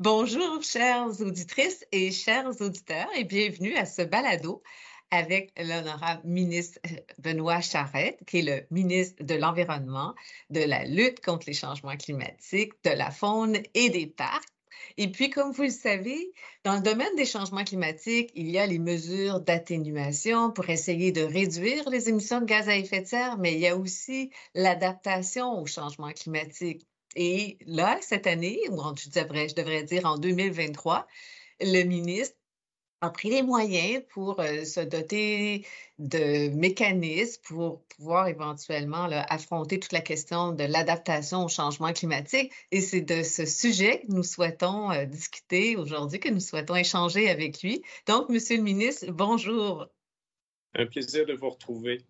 Bonjour, chères auditrices et chers auditeurs, et bienvenue à ce balado avec l'honorable ministre Benoît Charette, qui est le ministre de l'Environnement, de la lutte contre les changements climatiques, de la faune et des parcs. Et puis, comme vous le savez, dans le domaine des changements climatiques, il y a les mesures d'atténuation pour essayer de réduire les émissions de gaz à effet de serre, mais il y a aussi l'adaptation aux changements climatiques. Et là, cette année, ou je devrais dire en 2023, le ministre a pris les moyens pour se doter de mécanismes pour pouvoir éventuellement affronter toute la question de l'adaptation au changement climatique. Et c'est de ce sujet que nous souhaitons discuter aujourd'hui, que nous souhaitons échanger avec lui. Donc, Monsieur le ministre, bonjour. Un plaisir de vous retrouver.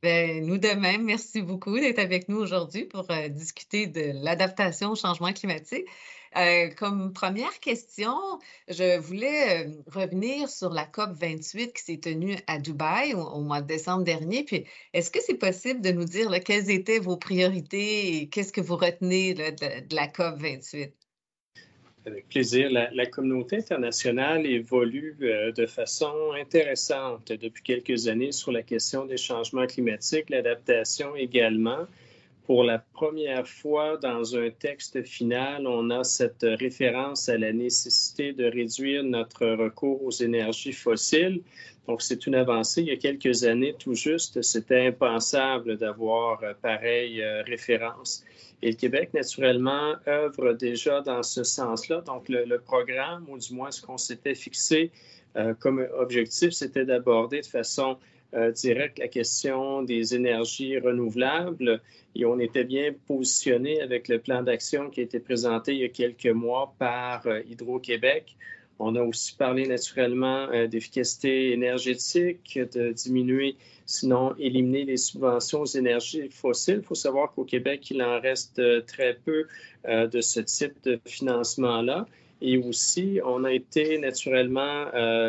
Bien, nous de même, merci beaucoup d'être avec nous aujourd'hui pour discuter de l'adaptation au changement climatique. Comme première question, je voulais revenir sur la COP28 qui s'est tenue à Dubaï au mois de décembre dernier. Puis, est-ce que c'est possible de nous dire quelles étaient vos priorités et qu'est-ce que vous retenez de la COP28? Avec plaisir. La communauté internationale évolue de façon intéressante depuis quelques années sur la question des changements climatiques, l'adaptation également. Pour la première fois dans un texte final, on a cette référence à la nécessité de réduire notre recours aux énergies fossiles. Donc, c'est une avancée. Il y a quelques années, tout juste, c'était impensable d'avoir pareille référence. Et le Québec, naturellement, œuvre déjà dans ce sens-là. Donc, le programme, ou du moins ce qu'on s'était fixé comme objectif, c'était d'aborder de façon directe la question des énergies renouvelables. Et on était bien positionné avec le plan d'action qui a été présenté il y a quelques mois par Hydro-Québec. On a aussi parlé naturellement d'efficacité énergétique, de diminuer, sinon éliminer les subventions aux énergies fossiles. Il faut savoir qu'au Québec, il en reste très peu de ce type de financement-là. Et aussi, on a été naturellement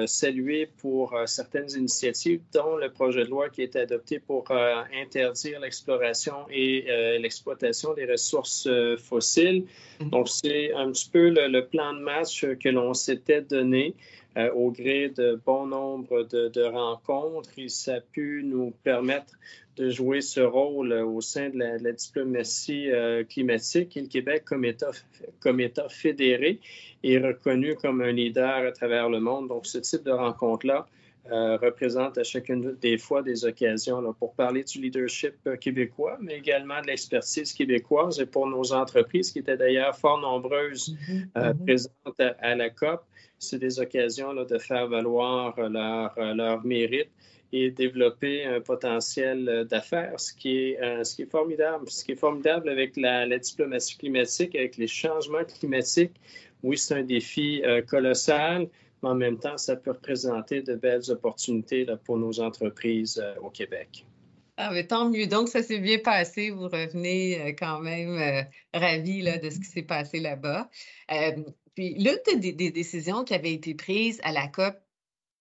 salué pour certaines initiatives, dont le projet de loi qui a été adopté pour interdire l'exploration et l'exploitation des ressources fossiles. Donc, c'est un petit peu le plan de match que l'on s'était donné au gré de bon nombre de rencontres. Et ça a pu nous permettre de jouer ce rôle au sein de la diplomatie climatique. Et le Québec, comme État fédéré, est reconnu comme un leader à travers le monde. Donc, ce type de rencontre-là représente à chacune des fois des occasions pour parler du leadership québécois, mais également de l'expertise québécoise et pour nos entreprises, qui étaient d'ailleurs fort nombreuses présentes à la COP. C'est des occasions de faire valoir leur mérite et développer un potentiel d'affaires, ce qui est formidable. Ce qui est formidable avec la diplomatie climatique, avec les changements climatiques, oui, c'est un défi colossal, mais en même temps, ça peut représenter de belles opportunités pour nos entreprises au Québec. Ah, mais tant mieux. Donc, ça s'est bien passé. Vous revenez quand même ravi de ce qui s'est passé là-bas. Puis, l'une des décisions qui avait été prise à la COP,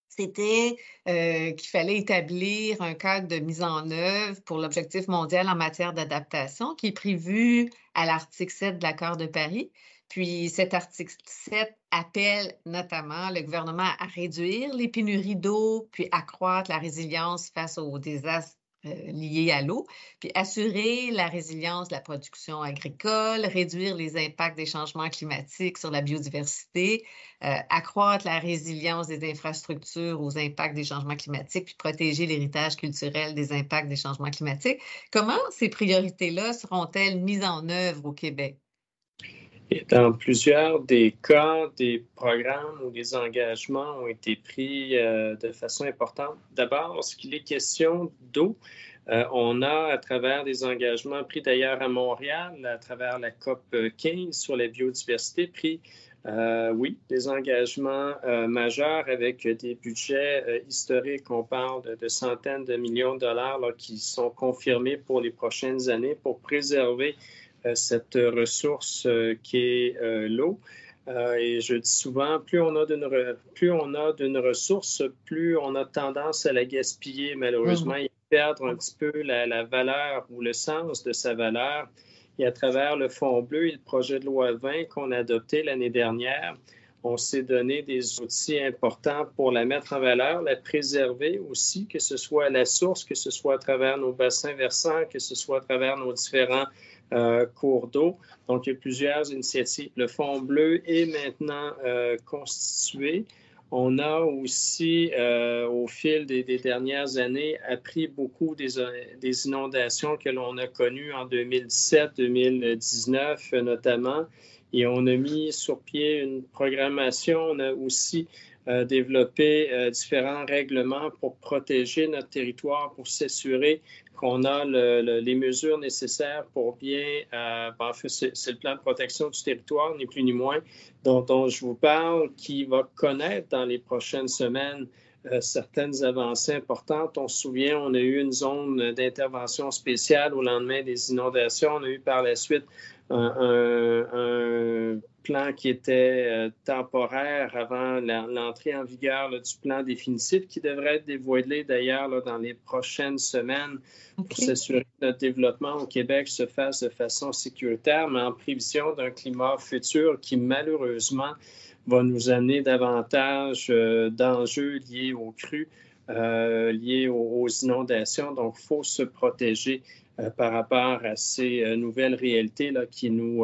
c'était qu'il fallait établir un cadre de mise en œuvre pour l'objectif mondial en matière d'adaptation qui est prévu à l'article 7 de l'accord de Paris. Puis cet article 7 appelle notamment le gouvernement à réduire les pénuries d'eau, puis accroître la résilience face aux désastres liés à l'eau, puis assurer la résilience de la production agricole, réduire les impacts des changements climatiques sur la biodiversité, accroître la résilience des infrastructures aux impacts des changements climatiques, puis protéger l'héritage culturel des impacts des changements climatiques. Comment ces priorités-là seront-elles mises en œuvre au Québec? Et dans plusieurs des cas, des programmes ou des engagements ont été pris de façon importante. D'abord, lorsqu'il est question d'eau, on a, à travers des engagements pris d'ailleurs à Montréal, à travers la COP15 sur la biodiversité, pris, des engagements majeurs avec des budgets historiques. On parle de centaines de millions de dollars qui sont confirmés pour les prochaines années pour préserver cette ressource qui est l'eau. Et je dis souvent, plus on a d'une ressource, plus on a tendance à la gaspiller, malheureusement, et perdre un petit peu la valeur ou le sens de sa valeur. et à travers le Fonds bleu et le projet de loi 20 qu'on a adopté l'année dernière, on s'est donné des outils importants pour la mettre en valeur, la préserver aussi, que ce soit à la source, que ce soit à travers nos bassins versants, que ce soit à travers nos différents cours d'eau. Donc, il y a plusieurs initiatives. Le Fonds bleu est maintenant constitué. On a aussi, au fil des dernières années, appris beaucoup des inondations que l'on a connues en 2017, 2019 notamment. Et on a mis sur pied une programmation. On a aussi développé différents règlements pour protéger notre territoire, pour s'assurer qu'on a les mesures nécessaires pour bien... en fait, c'est le plan de protection du territoire, ni plus ni moins, dont je vous parle, qui va connaître dans les prochaines semaines certaines avancées importantes. On se souvient, on a eu une zone d'intervention spéciale au lendemain des inondations. On a eu par la suite... Un plan qui était temporaire avant l'entrée en vigueur du plan définitif qui devrait être dévoilé d'ailleurs dans les prochaines semaines pour s'assurer que notre développement au Québec se fasse de façon sécuritaire, mais en prévision d'un climat futur qui malheureusement va nous amener davantage d'enjeux liés aux crues, liés aux inondations. Donc, il faut se protéger par rapport à ces nouvelles réalités là, qui nous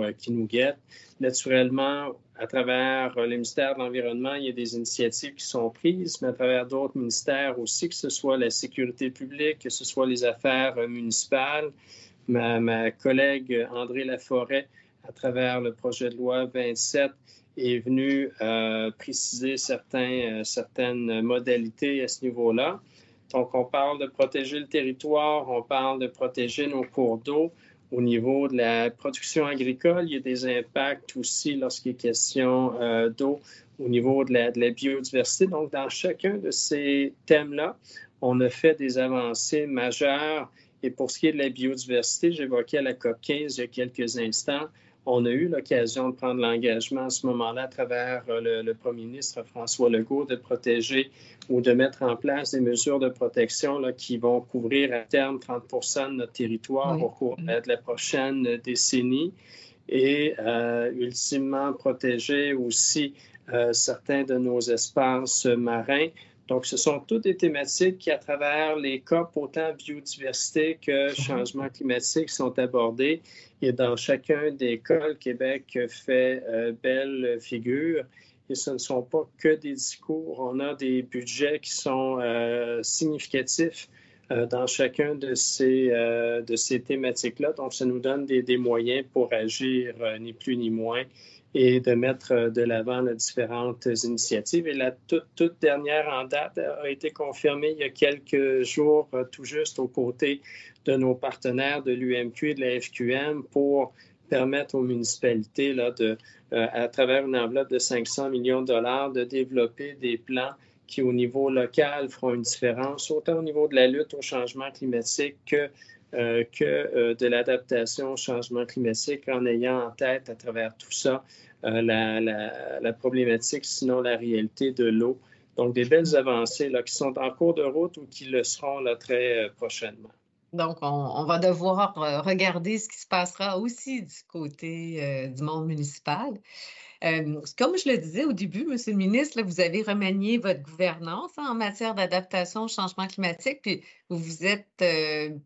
guettent. Naturellement, à travers le ministère de l'Environnement, il y a des initiatives qui sont prises, mais à travers d'autres ministères aussi, que ce soit la sécurité publique, que ce soit les affaires municipales. Ma collègue Andrée Laforêt, à travers le projet de loi 27, est venue préciser certaines modalités à ce niveau-là. Donc, on parle de protéger le territoire, on parle de protéger nos cours d'eau. Au niveau de la production agricole, il y a des impacts aussi lorsqu'il est question d'eau au niveau de la biodiversité. Donc, dans chacun de ces thèmes-là, on a fait des avancées majeures. Et pour ce qui est de la biodiversité, j'évoquais la COP15 il y a quelques instants. On a eu l'occasion de prendre l'engagement à ce moment-là à travers le premier ministre François Legault de protéger ou de mettre en place des mesures de protection là, qui vont couvrir à terme 30% de notre territoire au cours de la prochaine décennie et ultimement protéger aussi certains de nos espaces marins. Donc, ce sont toutes des thématiques qui, à travers les COP, autant biodiversité que changement climatique, sont abordées. Et dans chacun des COP, le Québec fait belle figure. Et ce ne sont pas que des discours. On a des budgets qui sont significatifs dans chacun de ces thématiques-là. Donc, ça nous donne des moyens pour agir, ni plus ni moins, et de mettre de l'avant les différentes initiatives. Et la toute dernière en date a été confirmée il y a quelques jours, tout juste aux côtés de nos partenaires de l'UMQ et de la FQM pour permettre aux municipalités, là, à travers une enveloppe de 500 millions de dollars, de développer des plans qui, au niveau local, feront une différence, autant au niveau de la lutte au changement climatique que de l'adaptation au changement climatique en ayant en tête à travers tout ça la problématique, sinon la réalité de l'eau. Donc, des belles avancées là, qui sont en cours de route ou qui le seront là, très prochainement. Donc, on va devoir regarder ce qui se passera aussi du côté du monde municipal. Comme je le disais au début, monsieur le ministre, là, vous avez remanié votre gouvernance en matière d'adaptation au changement climatique, puis vous vous êtes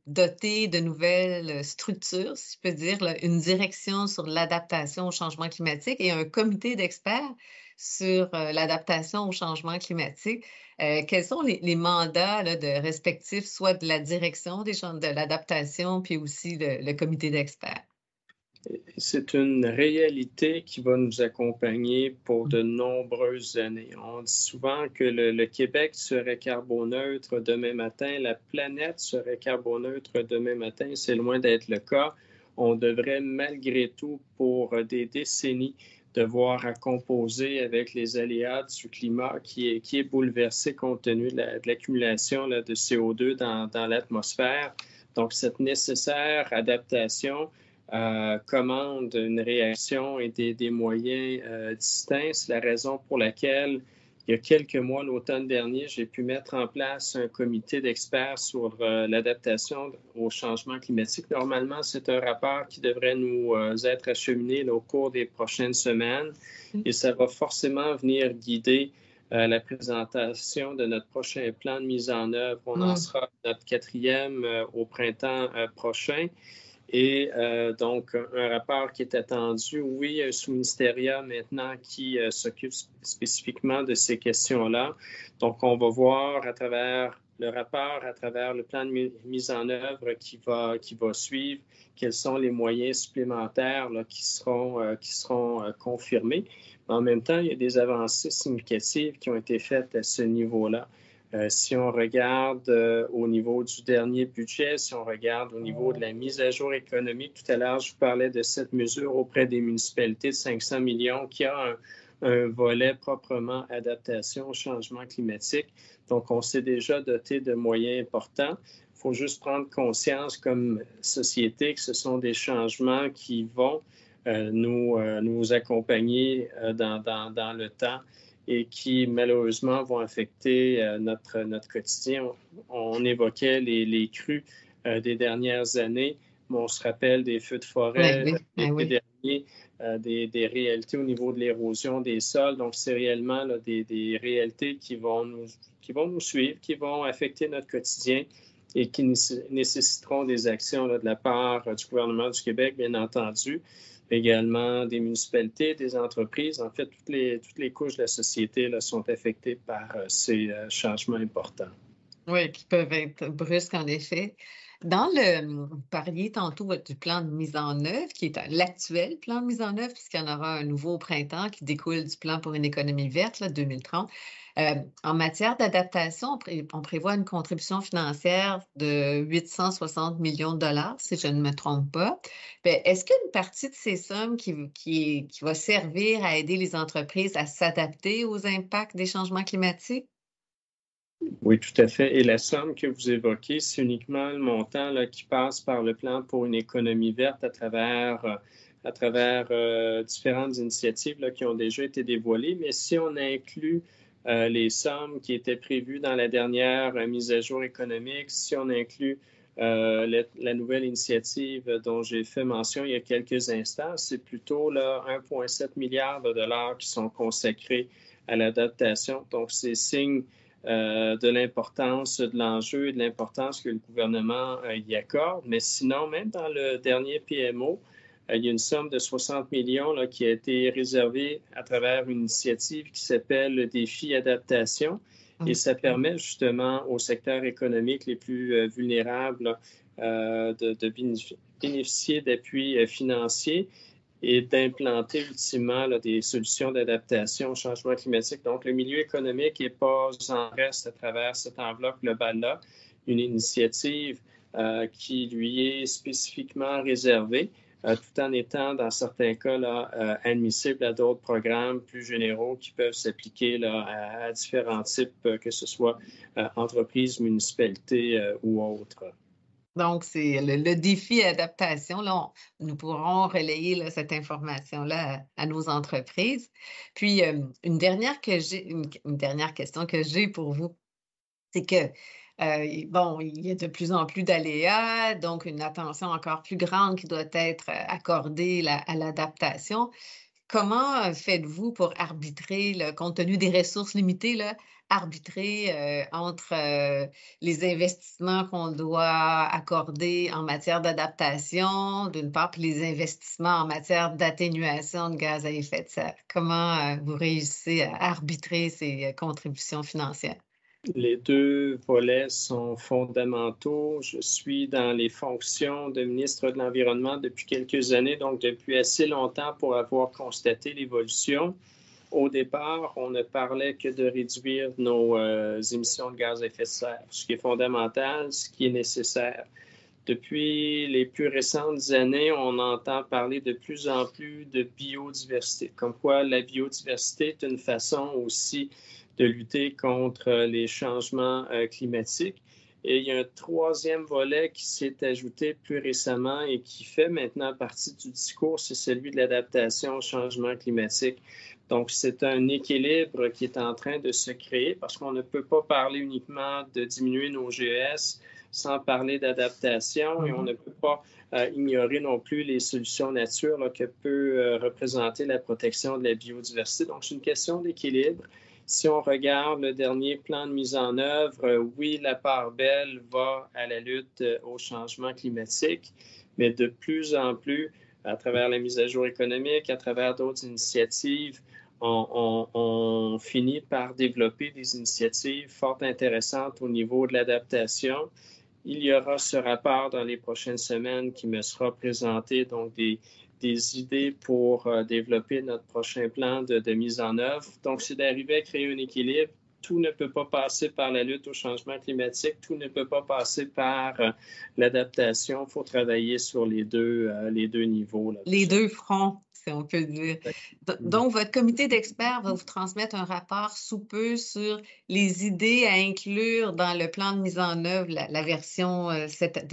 doté de nouvelles structures, si je peux dire, là, une direction sur l'adaptation au changement climatique et un comité d'experts sur l'adaptation au changement climatique. Quels sont les mandats là, de respectifs, soit de la direction de l'adaptation, puis aussi le comité d'experts? C'est une réalité qui va nous accompagner pour de nombreuses années. On dit souvent que le Québec serait carboneutre demain matin, la planète serait carboneutre demain matin. C'est loin d'être le cas. On devrait malgré tout, pour des décennies, devoir à composer avec les aléas du climat qui est bouleversé compte tenu de l'accumulation de CO2 dans l'atmosphère. Donc, cette nécessaire adaptation commande une réaction et des moyens distincts. C'est la raison pour laquelle Il y a quelques mois, l'automne dernier, j'ai pu mettre en place un comité d'experts sur l'adaptation au changement climatique. Normalement, c'est un rapport qui devrait nous être acheminé là, au cours des prochaines semaines et ça va forcément venir guider la présentation de notre prochain plan de mise en œuvre. On en sera à notre quatrième au printemps prochain. Et donc, un rapport qui est attendu. Oui, il y a un sous-ministériat maintenant qui s'occupe spécifiquement de ces questions-là. Donc, on va voir à travers le rapport, à travers le plan de mise en œuvre qui va suivre, quels sont les moyens supplémentaires là, qui seront confirmés. Mais en même temps, il y a des avancées significatives qui ont été faites à ce niveau-là. Si on regarde au niveau du dernier budget, si on regarde au niveau de la mise à jour économique, tout à l'heure, je vous parlais de cette mesure auprès des municipalités de 500 millions qui a un volet proprement adaptation au changement climatique. Donc, on s'est déjà doté de moyens importants. Il faut juste prendre conscience comme société que ce sont des changements qui vont nous accompagner dans le temps et qui, malheureusement, vont affecter notre quotidien. On évoquait les crues des dernières années, mais on se rappelle des feux de forêt derniers, des réalités au niveau de l'érosion des sols. Donc, c'est réellement là, des réalités qui vont nous suivre, qui vont affecter notre quotidien et qui nécessiteront des actions là, de la part du gouvernement du Québec, bien entendu, également des municipalités, des entreprises. En fait, toutes les couches de la société là, sont affectées par ces changements importants. Oui, qui peuvent être brusques, en effet. Vous parliez tantôt du plan de mise en œuvre, qui est l'actuel plan de mise en œuvre, puisqu'il y en aura un nouveau au printemps qui découle du plan pour une économie verte, là, 2030. En matière d'adaptation, on prévoit une contribution financière de 860 millions de dollars, si je ne me trompe pas. Bien, est-ce qu'une partie de ces sommes qui va servir à aider les entreprises à s'adapter aux impacts des changements climatiques? Oui, tout à fait. Et la somme que vous évoquez, c'est uniquement le montant là, qui passe par le plan pour une économie verte à travers différentes initiatives là, qui ont déjà été dévoilées. Mais si on inclut les sommes qui étaient prévues dans la dernière mise à jour économique, si on inclut la nouvelle initiative dont j'ai fait mention il y a quelques instants, c'est plutôt là, 1,7 milliard de dollars qui sont consacrés à l'adaptation. Donc, c'est signe de l'importance de l'enjeu et de l'importance que le gouvernement y accorde. Mais sinon, même dans le dernier PMO, il y a une somme de 60 millions là, qui a été réservée à travers une initiative qui s'appelle le défi adaptation. Et ça permet justement aux secteurs économiques les plus vulnérables de bénéficier d'appuis financiers et d'implanter ultimement là, des solutions d'adaptation au changement climatique. Donc, le milieu économique n'est pas en reste à travers cette enveloppe globale-là, une initiative qui lui est spécifiquement réservée, tout en étant, dans certains cas, là, admissible à d'autres programmes plus généraux qui peuvent s'appliquer là, à différents types, que ce soit entreprises, municipalités ou autres. Donc, c'est le défi adaptation. Là, nous pourrons relayer là, cette information-là à nos entreprises. Puis, une dernière question que j'ai pour vous, c'est que, il y a de plus en plus d'aléas, donc une attention encore plus grande qui doit être accordée à l'adaptation. Comment faites-vous pour arbitrer, là, compte tenu des ressources limitées, là, entre les investissements qu'on doit accorder en matière d'adaptation, d'une part, puis les investissements en matière d'atténuation de gaz à effet de serre? Comment vous réussissez à arbitrer ces contributions financières? Les deux volets sont fondamentaux. Je suis dans les fonctions de ministre de l'Environnement depuis quelques années, donc depuis assez longtemps pour avoir constaté l'évolution. Au départ, on ne parlait que de réduire nos émissions de gaz à effet de serre, ce qui est fondamental, ce qui est nécessaire. Depuis les plus récentes années, on entend parler de plus en plus de biodiversité, comme quoi la biodiversité est une façon aussi de lutter contre les changements climatiques. Et il y a un troisième volet qui s'est ajouté plus récemment et qui fait maintenant partie du discours, c'est celui de l'adaptation au changement climatique. Donc, c'est un équilibre qui est en train de se créer parce qu'on ne peut pas parler uniquement de diminuer nos GES sans parler d'adaptation et on ne peut pas ignorer non plus les solutions nature là, que peut représenter la protection de la biodiversité. Donc, c'est une question d'équilibre. Si on regarde le dernier plan de mise en œuvre, oui, la part belle va à la lutte au changement climatique, mais de plus en plus, à travers la mise à jour économique, à travers d'autres initiatives, on finit par développer des initiatives fort intéressantes au niveau de l'adaptation. Il y aura ce rapport dans les prochaines semaines qui me sera présenté, donc des idées pour développer notre prochain plan de mise en œuvre. Donc, c'est d'arriver à créer un équilibre. Tout ne peut pas passer par la lutte au changement climatique. Tout ne peut pas passer par l'adaptation. Il faut travailler sur les deux niveaux. Là, les deux fronts, si on peut dire. Donc, votre comité d'experts va vous transmettre un rapport sous peu sur les idées à inclure dans le plan de mise en œuvre, la version de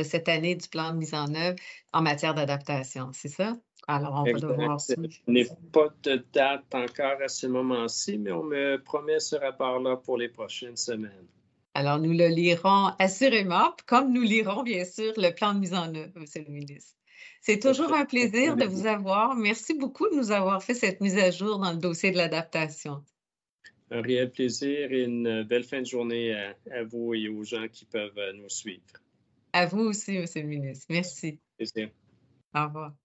cette année du plan de mise en œuvre en matière d'adaptation, c'est ça? Alors, on va devoir... Je n'ai pas de date encore à ce moment-ci, mais on me promet ce rapport-là pour les prochaines semaines. Alors, nous le lirons assurément, comme nous lirons, bien sûr, le plan de mise en œuvre, M. le ministre. C'est toujours un plaisir de vous avoir. Merci beaucoup de nous avoir fait cette mise à jour dans le dossier de l'adaptation. Un réel plaisir et une belle fin de journée à vous et aux gens qui peuvent nous suivre. À vous aussi, M. le ministre. Merci. Plaisir. Au revoir.